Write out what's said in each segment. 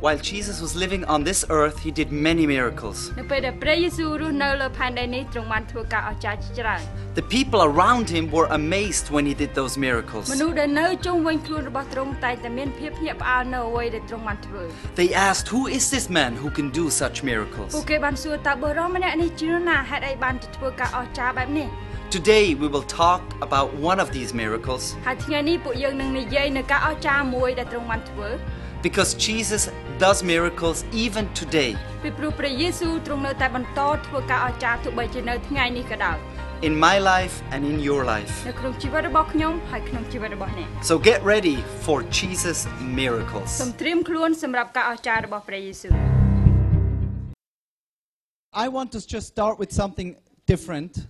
While Jesus was living on this earth, he did many miracles. The people around him were amazed when he did those miracles. They asked, "Who is this man who can do such miracles?" Today we will talk about one of these miracles, because Jesus does miracles even today. In my life and in your life. So get ready for Jesus' miracles. I want to just start with something different.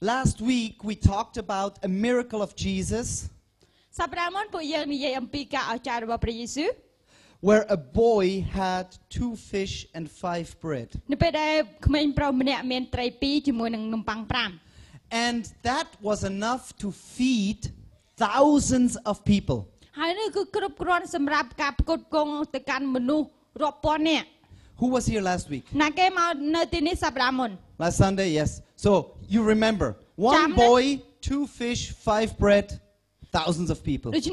Last week we talked about a miracle of Jesus, where a boy had 2 fish and 5 bread. And that was enough to feed thousands of people. Who was here last week? Last Sunday, yes. So you remember, 1 boy, 2 fish, 5 bread, thousands of people. Every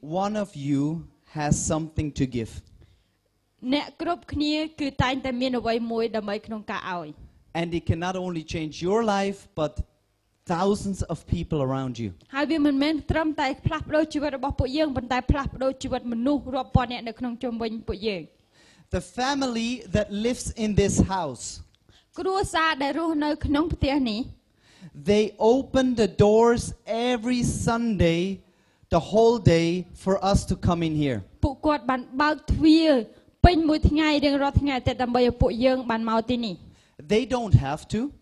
one of you has something to give. And it can not only change your life, but thousands of people around you. The family that lives in this house, they open the doors every Sunday, the whole day, for us to come in here. They don't have to.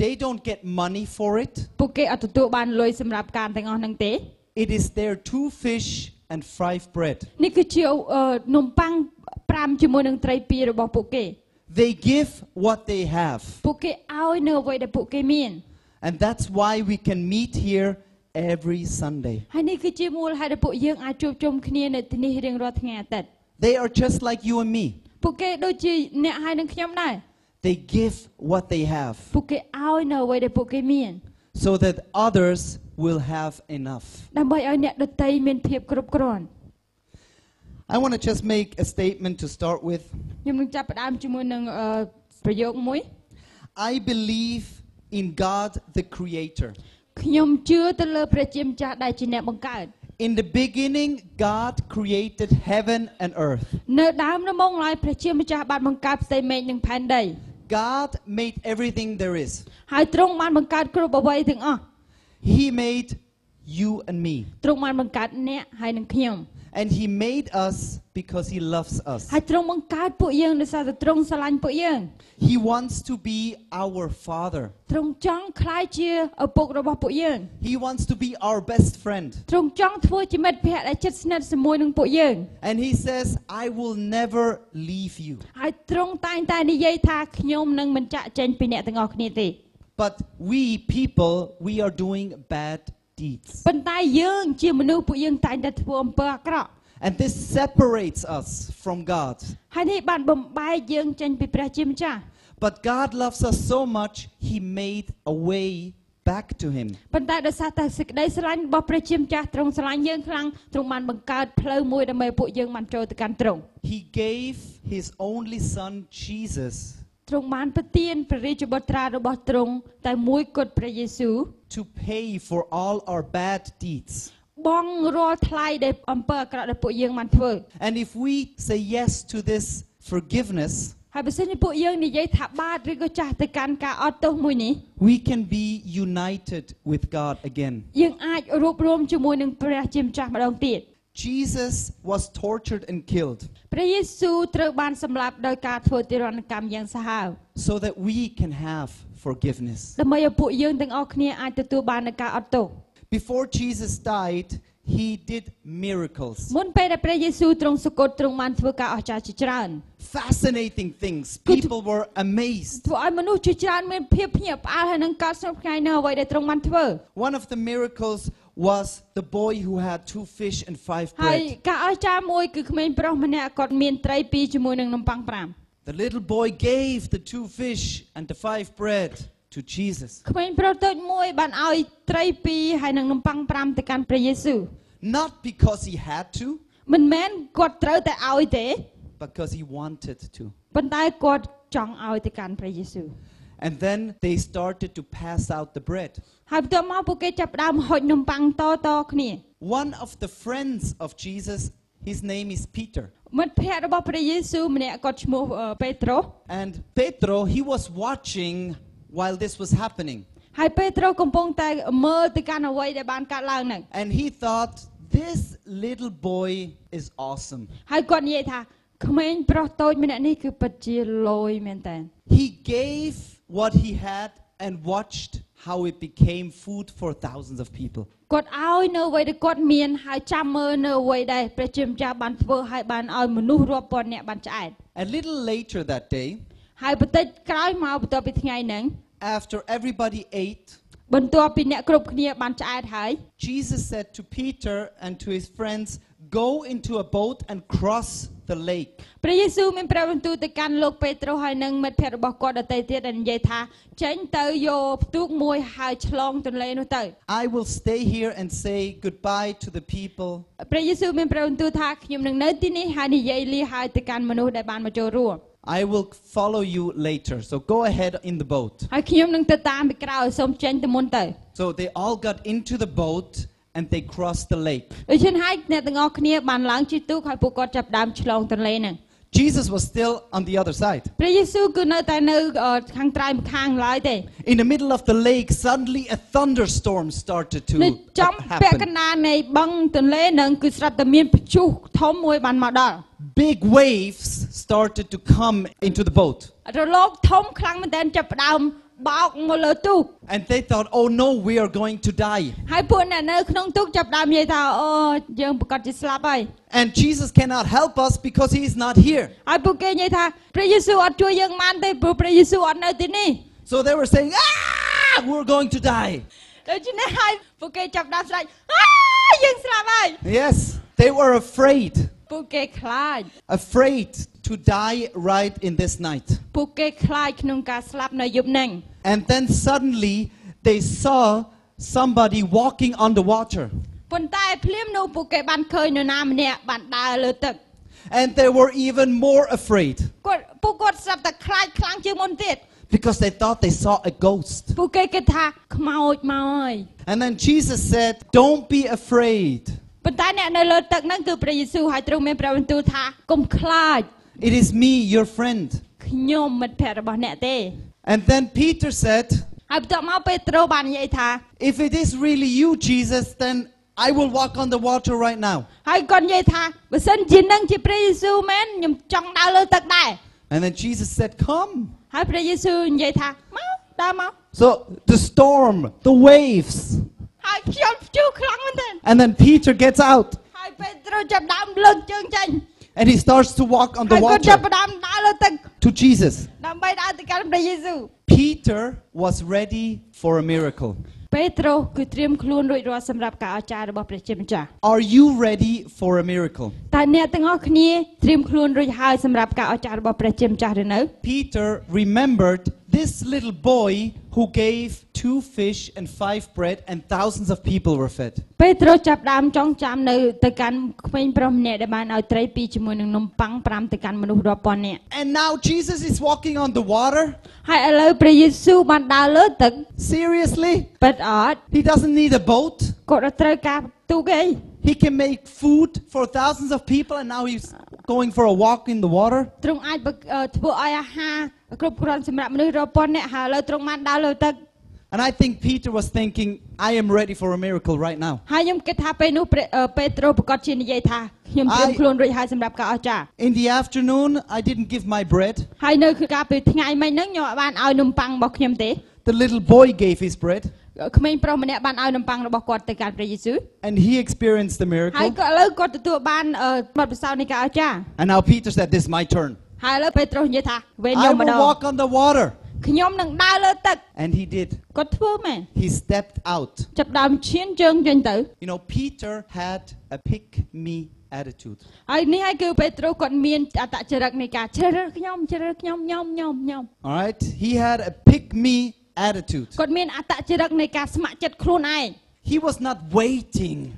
They don't get money for it. It is their 2 fish and 5 bread. They give what they have. And that's why we can meet here every Sunday. They are just like you and me. They give what they have so that others will have enough. I want to just make a statement to start with. I believe in God the Creator. In the beginning, God created heaven and earth. God made everything there is. He made you and me. And He made us because He loves us. He wants to be our Father. He wants to be our best friend. And He says, "I will never leave you." But we people, we are doing bad deeds. And this separates us from God. But God loves us so much, He made a way back to Him. He gave His only Son, Jesus, to pay for all our bad deeds. And if we say yes to this forgiveness, we can be united with God again. Jesus was tortured and killed so that we can have forgiveness. Before Jesus died, He did miracles. Fascinating things. People were amazed. One of the miracles was the boy who had 2 fish and 5 bread. The little boy gave the 2 fish and the 5 bread to Jesus. Not because he had to, because he wanted to. And then they started to pass out the bread. One of the friends of Jesus, his name is Peter. And Pedro, he was watching while this was happening. And he thought, this little boy is awesome. He gave what he had and watched how it became food for thousands of people. A little later that day, after everybody ate, Jesus said to Peter and to his friends, go into a boat and cross the lake. I will stay here and say goodbye to the people. I will follow you later, so go ahead in the boat. So they all got into the boat and they crossed the lake. Jesus was still on the other side. In the middle of the lake, suddenly a thunderstorm started to happen. Big waves started to come into the boat. And they thought, oh no, we are going to die. And Jesus cannot help us because he is not here. So they were saying, ah, we're going to die. Yes, they were afraid. Afraid to die right in this night. And then suddenly they saw somebody walking on the water. And they were even more afraid, because they thought they saw a ghost. And then Jesus said, don't be afraid. It is me, your friend. And then Peter said, if it is really you, Jesus, then I will walk on the water right now. And then Jesus said, come. So the storm, the waves. And then Peter gets out. And he starts to walk on the water to Jesus. Peter was ready for a miracle. Are you ready for a miracle? Peter remembered this little boy who gave 2 fish and 5 bread and thousands of people were fed. And now Jesus is walking on the water? Seriously? He doesn't need a boat? He can make food for thousands of people, and now he's going for a walk in the water? And I think Peter was thinking, I am ready for a miracle right now. In the afternoon, I didn't give my bread. The little boy gave his bread. And he experienced the miracle. And now Peter said, this is my turn. I will walk on the water. And he did. He stepped out. You know, Peter had a pick-me attitude. All right, he had a pick-me attitude. He was not waiting.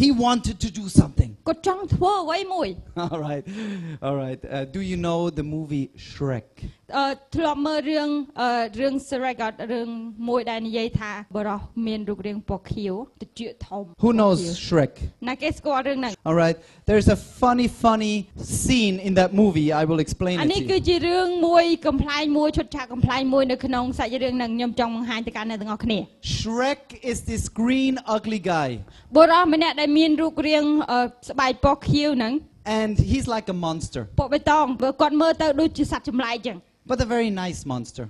He wanted to do something. All right. Do you know the movie Shrek? Who knows Shrek? All right. There's a funny scene in that movie. I will explain it to you. Shrek is this green ugly guy. And he's like a monster. But a very nice monster.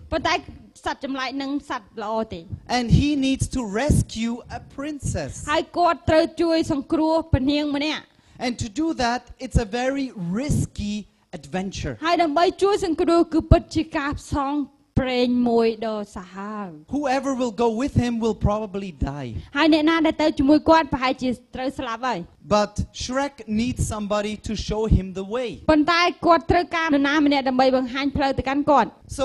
And he needs to rescue a princess. And to do that, it's a very risky adventure. Whoever will go with him will probably die. But Shrek needs somebody to show him the way. So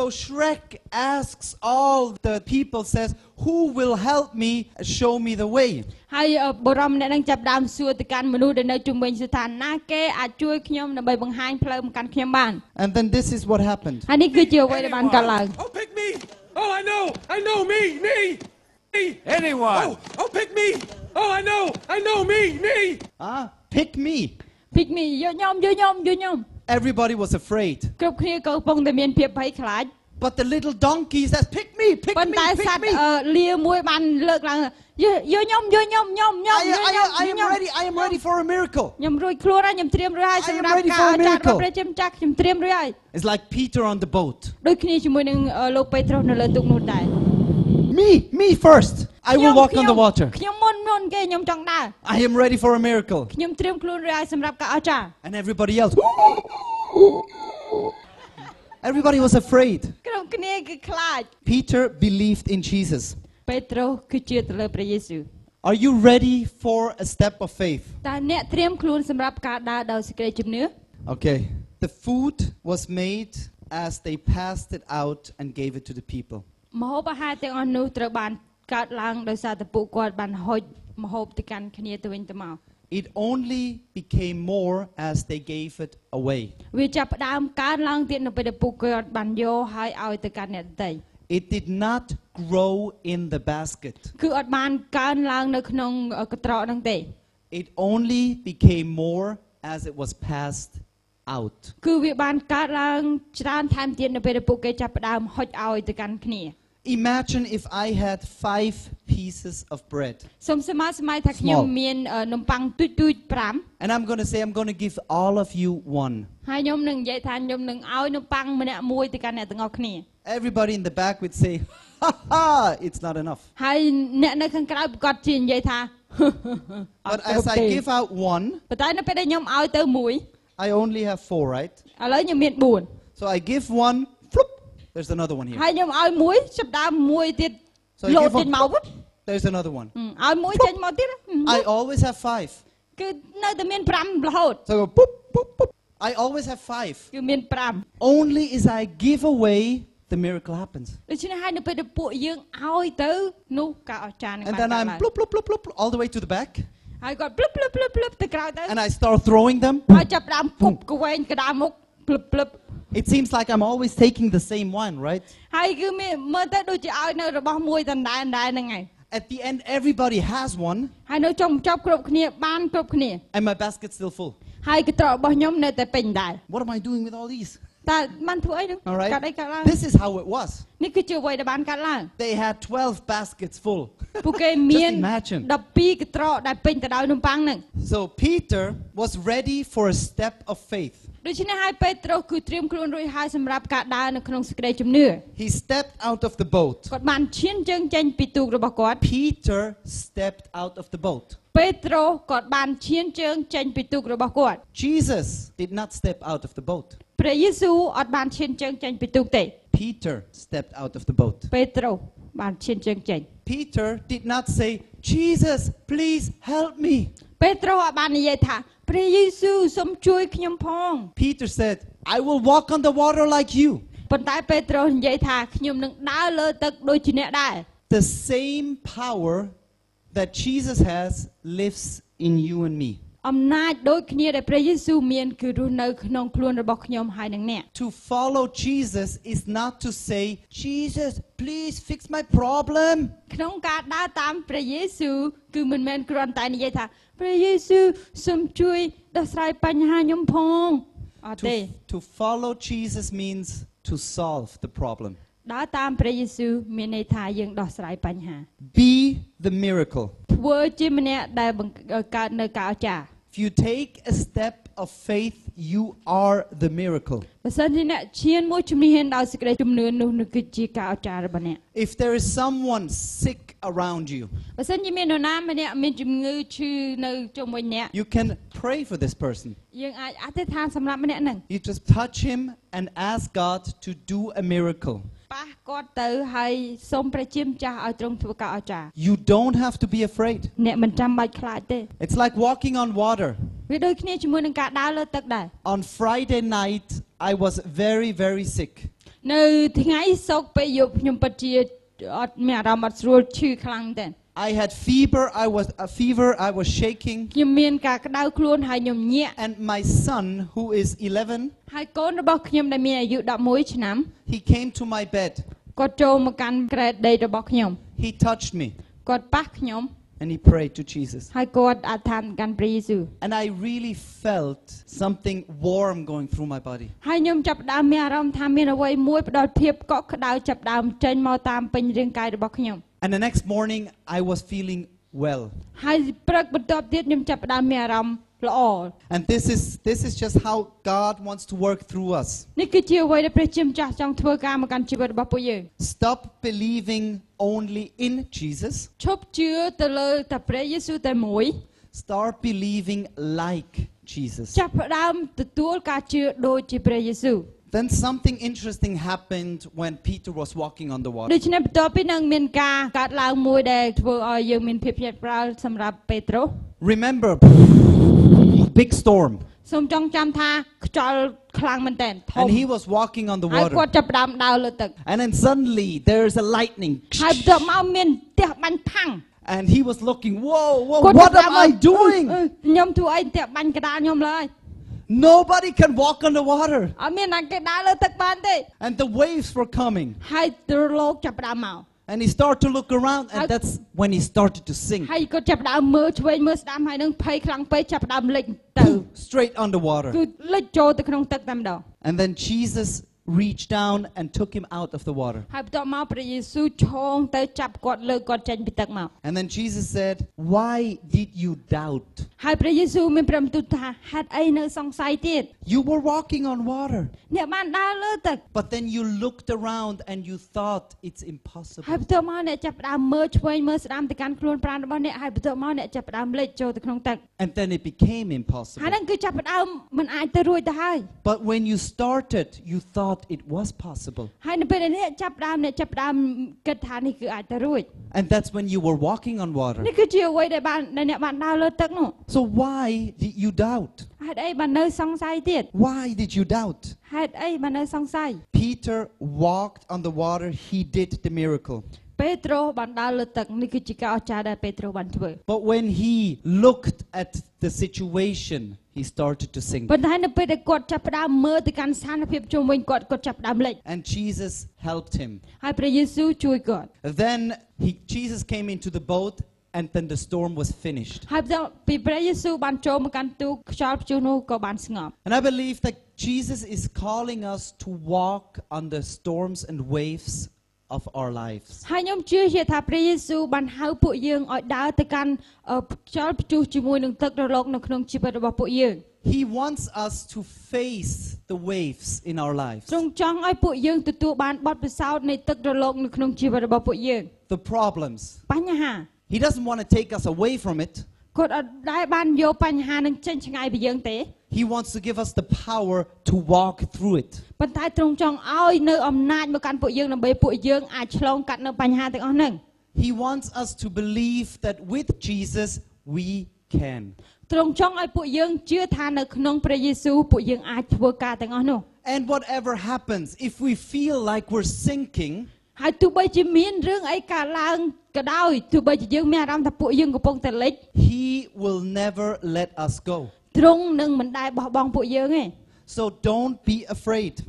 Shrek asks all the people, says, who will help me, show me the way? And then this is what happened. Oh, pick me! Oh, I know, me! Anyone! Oh, pick me! Oh, I know, me! Pick me, yum. Everybody was afraid. But the little donkey says, pick me. I am ready for a miracle. It's like Peter on the boat. Me first. I will walk on the water. I am ready for a miracle. And everybody else. Everybody was afraid. Peter believed in Jesus. Are you ready for a step of faith? Okay. The food was made as they passed it out and gave it to the people. It only became more as they gave it away. It did not grow in the basket. It only became more as it was passed out. Imagine if I had 5 pieces of bread. Small. And I'm going to say, I'm going to give all of you one. Everybody in the back would say, ha, it's not enough. But as I give out one, I only have 4, right? So I give one. There's another one here. So you give one, there's another one. I always have 5. So I always have 5. Only as I give away, the miracle happens. And then I'm all the way to the back. And I start throwing them. It seems like I'm always taking the same one, right? At the end, everybody has one. And my basket's still full. What am I doing with all these? All right. This is how it was. They had 12 baskets full. Just imagine. So Peter was ready for a step of faith. He stepped out of the boat. Peter stepped out of the boat. Jesus did not step out of the boat. Peter stepped out of the boat. Peter did not say, Jesus, please help me. Peter said, I will walk on the water like you. The same power that Jesus has lives in you and me. To follow Jesus is not to say, Jesus, please fix my problem. To follow Jesus means to solve the problem. Be the miracle. If you take a step of faith, you are the miracle. If there is someone sick around you, you can pray for this person. You just touch him and ask God to do a miracle. You don't have to be afraid. It's like walking on water. On Friday night, I was very, very sick. I had fever, I was shaking. And my son, who is 11, he came to my bed. He touched me. And he prayed to Jesus. And I really felt something warm going through my body. And the next morning, I was feeling well. And this is just how God wants to work through us. Stop believing only in Jesus. Start believing like Jesus. Then something interesting happened when Peter was walking on the water. Remember, big storm. And he was walking on the water. And then suddenly there is a lightning. And he was looking, whoa, what am I doing? Nobody can walk on the water. And the waves were coming. And he started to look around, and that's when he started to sink. Straight on the water. And then Jesus reached down and took him out of the water. And then Jesus said, why did you doubt? You were walking on water. But then you looked around and you thought it's impossible. And then it became impossible. But when you started, you thought it was possible. And that's when you were walking on water. So why did you doubt? Why did you doubt? Peter walked on the water. He did the miracle. But when he looked at the situation, he started to sink. And Jesus helped him. Then Jesus came into the boat, and then the storm was finished. And I believe that Jesus is calling us to walk on the storms and waves of our lives. He wants us to face the waves in our lives. The problems. He doesn't want to take us away from it. He wants to give us the power to walk through it. He wants us to believe that with Jesus we can. And whatever happens, if we feel like we're sinking, He will never let us go. So don't be afraid.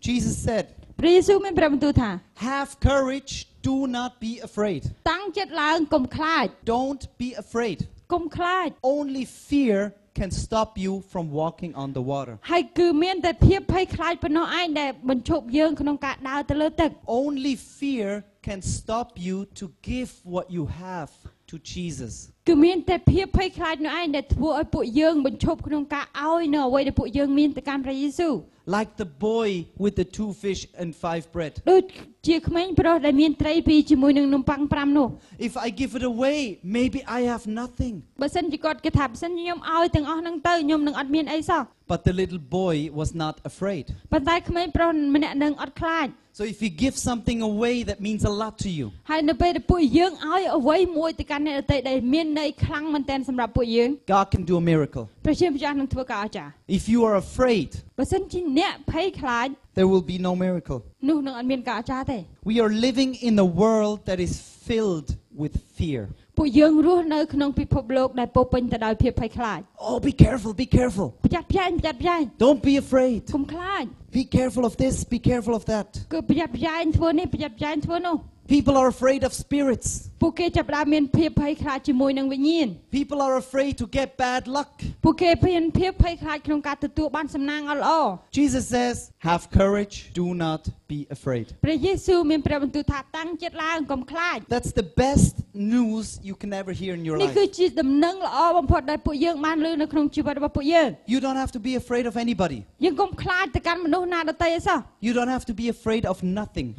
Jesus said, have courage, do not be afraid. Don't be afraid. Only fear can stop you from walking on the water. Only fear can stop you to give what you have to Jesus. Like the boy with the 2 fish and 5 bread. If I give it away, maybe I have nothing. But the little boy was not afraid. So if you give something away that means a lot to you, God can do a miracle. If you are afraid, there will be no miracle. We are living in a world that is filled with fear. Oh, be careful, be careful. Don't be afraid. Be careful of this, be careful of that. People are afraid of spirits. People are afraid to get bad luck. Jesus says, have courage, do not be afraid. That's the best news you can ever hear in your life. You don't have to be afraid of anybody. You don't have to be afraid of nothing.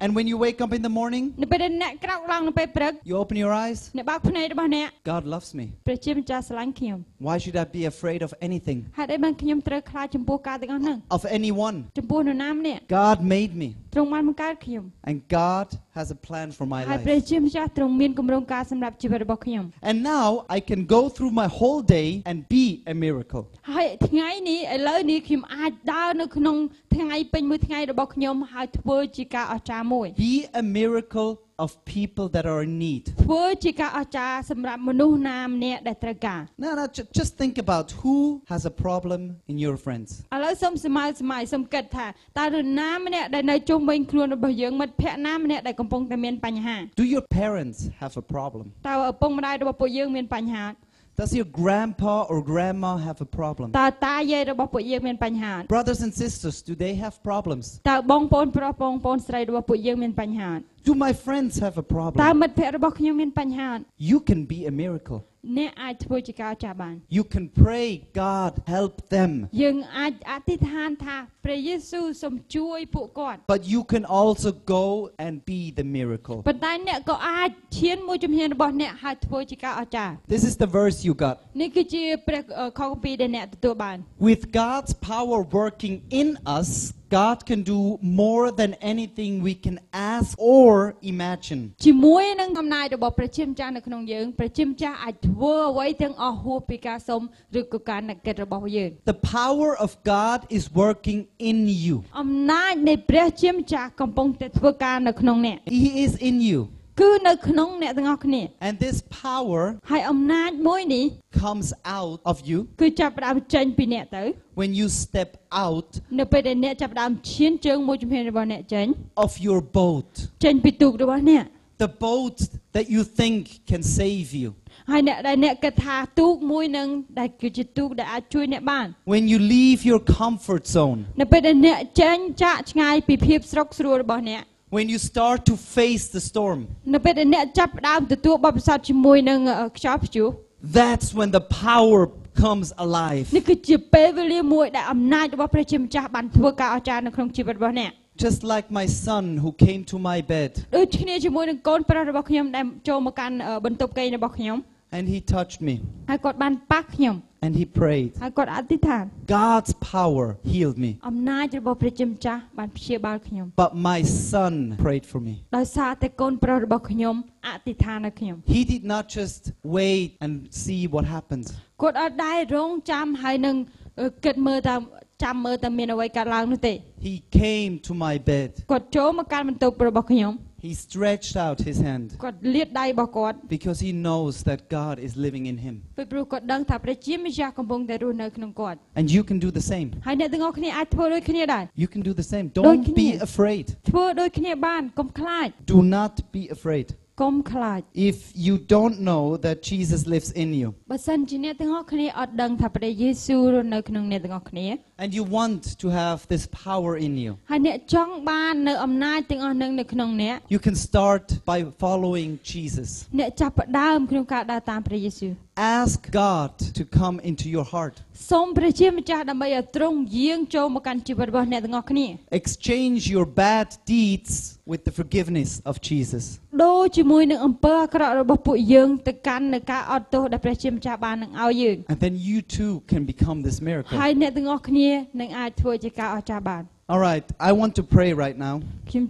And when you wake up in the morning, you open your eyes, God loves me. Why should I be afraid of anything? Of anyone. God made me. And God has a plan for my life. And now I can go through my whole day and be a miracle. Be a miracle of people that are in need. Now, just think about who has a problem in your friends. Do your parents have a problem? Does your grandpa or grandma have a problem? Brothers and sisters, do they have problems? Do my friends have a problem? You can be a miracle. You can pray, God, help them. But you can also go and be the miracle. This is the verse you got. With God's power working in us, God can do more than anything we can ask or imagine. The power of God is working in you. He is in you. And this power comes out of you when you step out of your boat. the boat that you think can save you. When you leave your comfort zone, when you start to face the storm, that's when the power comes alive. Just like my son who came to my bed. And he touched me. And he prayed. God's power healed me. But my son prayed for me. He did not just wait and see what happens. He came to my bed. He stretched out his hand because he knows that God is living in him. And you can do the same. You can do the same. Don't be afraid. Do not be afraid. If you don't know that Jesus lives in you, and you want to have this power in you, you can start by following Jesus. Ask God to come into your heart. Exchange your bad deeds with the forgiveness of Jesus. And then you too can become this miracle. All right, I want to pray right now. I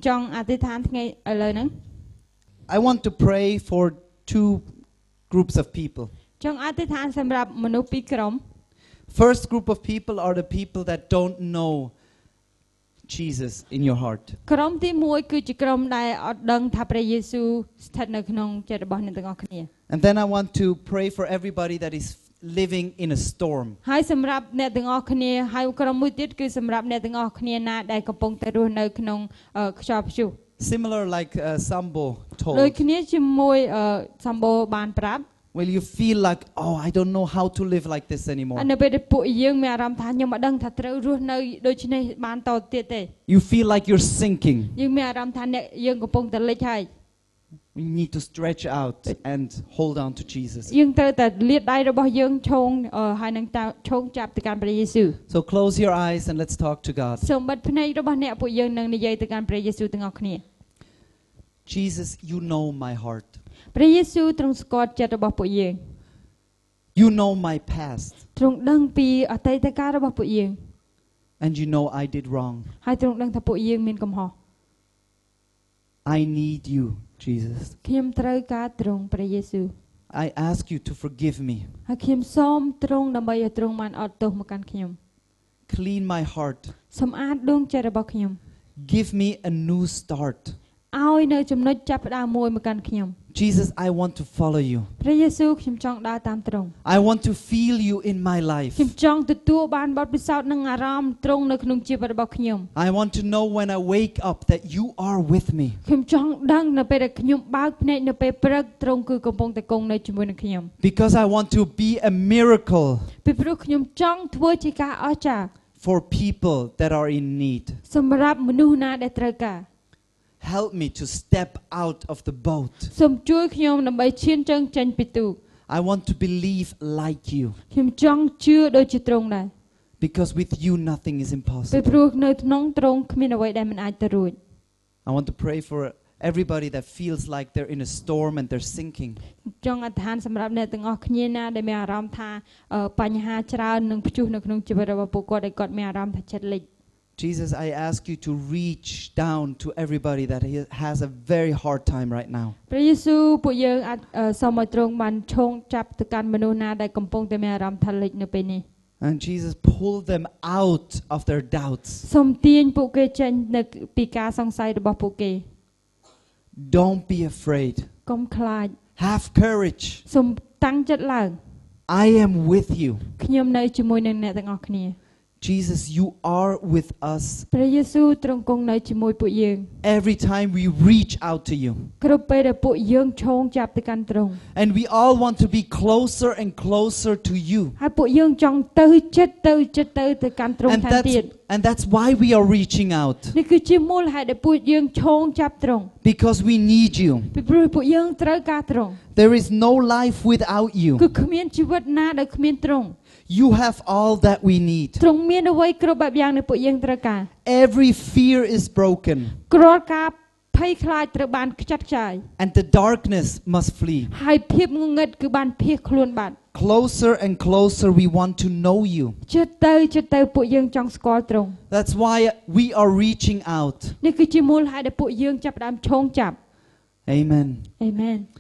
want to pray for two groups of people. First group of people are the people that don't know Jesus in your heart. And then I want to pray for everybody that is living in a storm. Similar like Sambo told. Well, you feel like, oh, I don't know how to live like this anymore. You feel like you're sinking. We need to stretch out and hold on to Jesus. So close your eyes and let's talk to God. Jesus, you know my heart. You know my past. And you know I did wrong. I need you, Jesus. I ask you to forgive me. Clean my heart. Give me a new start. Jesus, I want to follow you. I want to feel you in my life. I want to know when I wake up that you are with me. Because I want to be a miracle for people that are in need. Help me to step out of the boat. I want to believe like you. Because with you nothing is impossible. I want to pray for everybody that feels like they're in a storm and they're sinking. Jesus, I ask you to reach down to everybody that has a very hard time right now. And Jesus, pull them out of their doubts. Don't be afraid. Have courage. I am with you. Jesus, you are with us. Every time we reach out to you. And we all want to be closer and closer to you. And that's why we are reaching out. Because we need you. There is no life without you. You have all that we need. Every fear is broken. And the darkness must flee. Closer and closer we want to know you. That's why we are reaching out. Amen. Amen.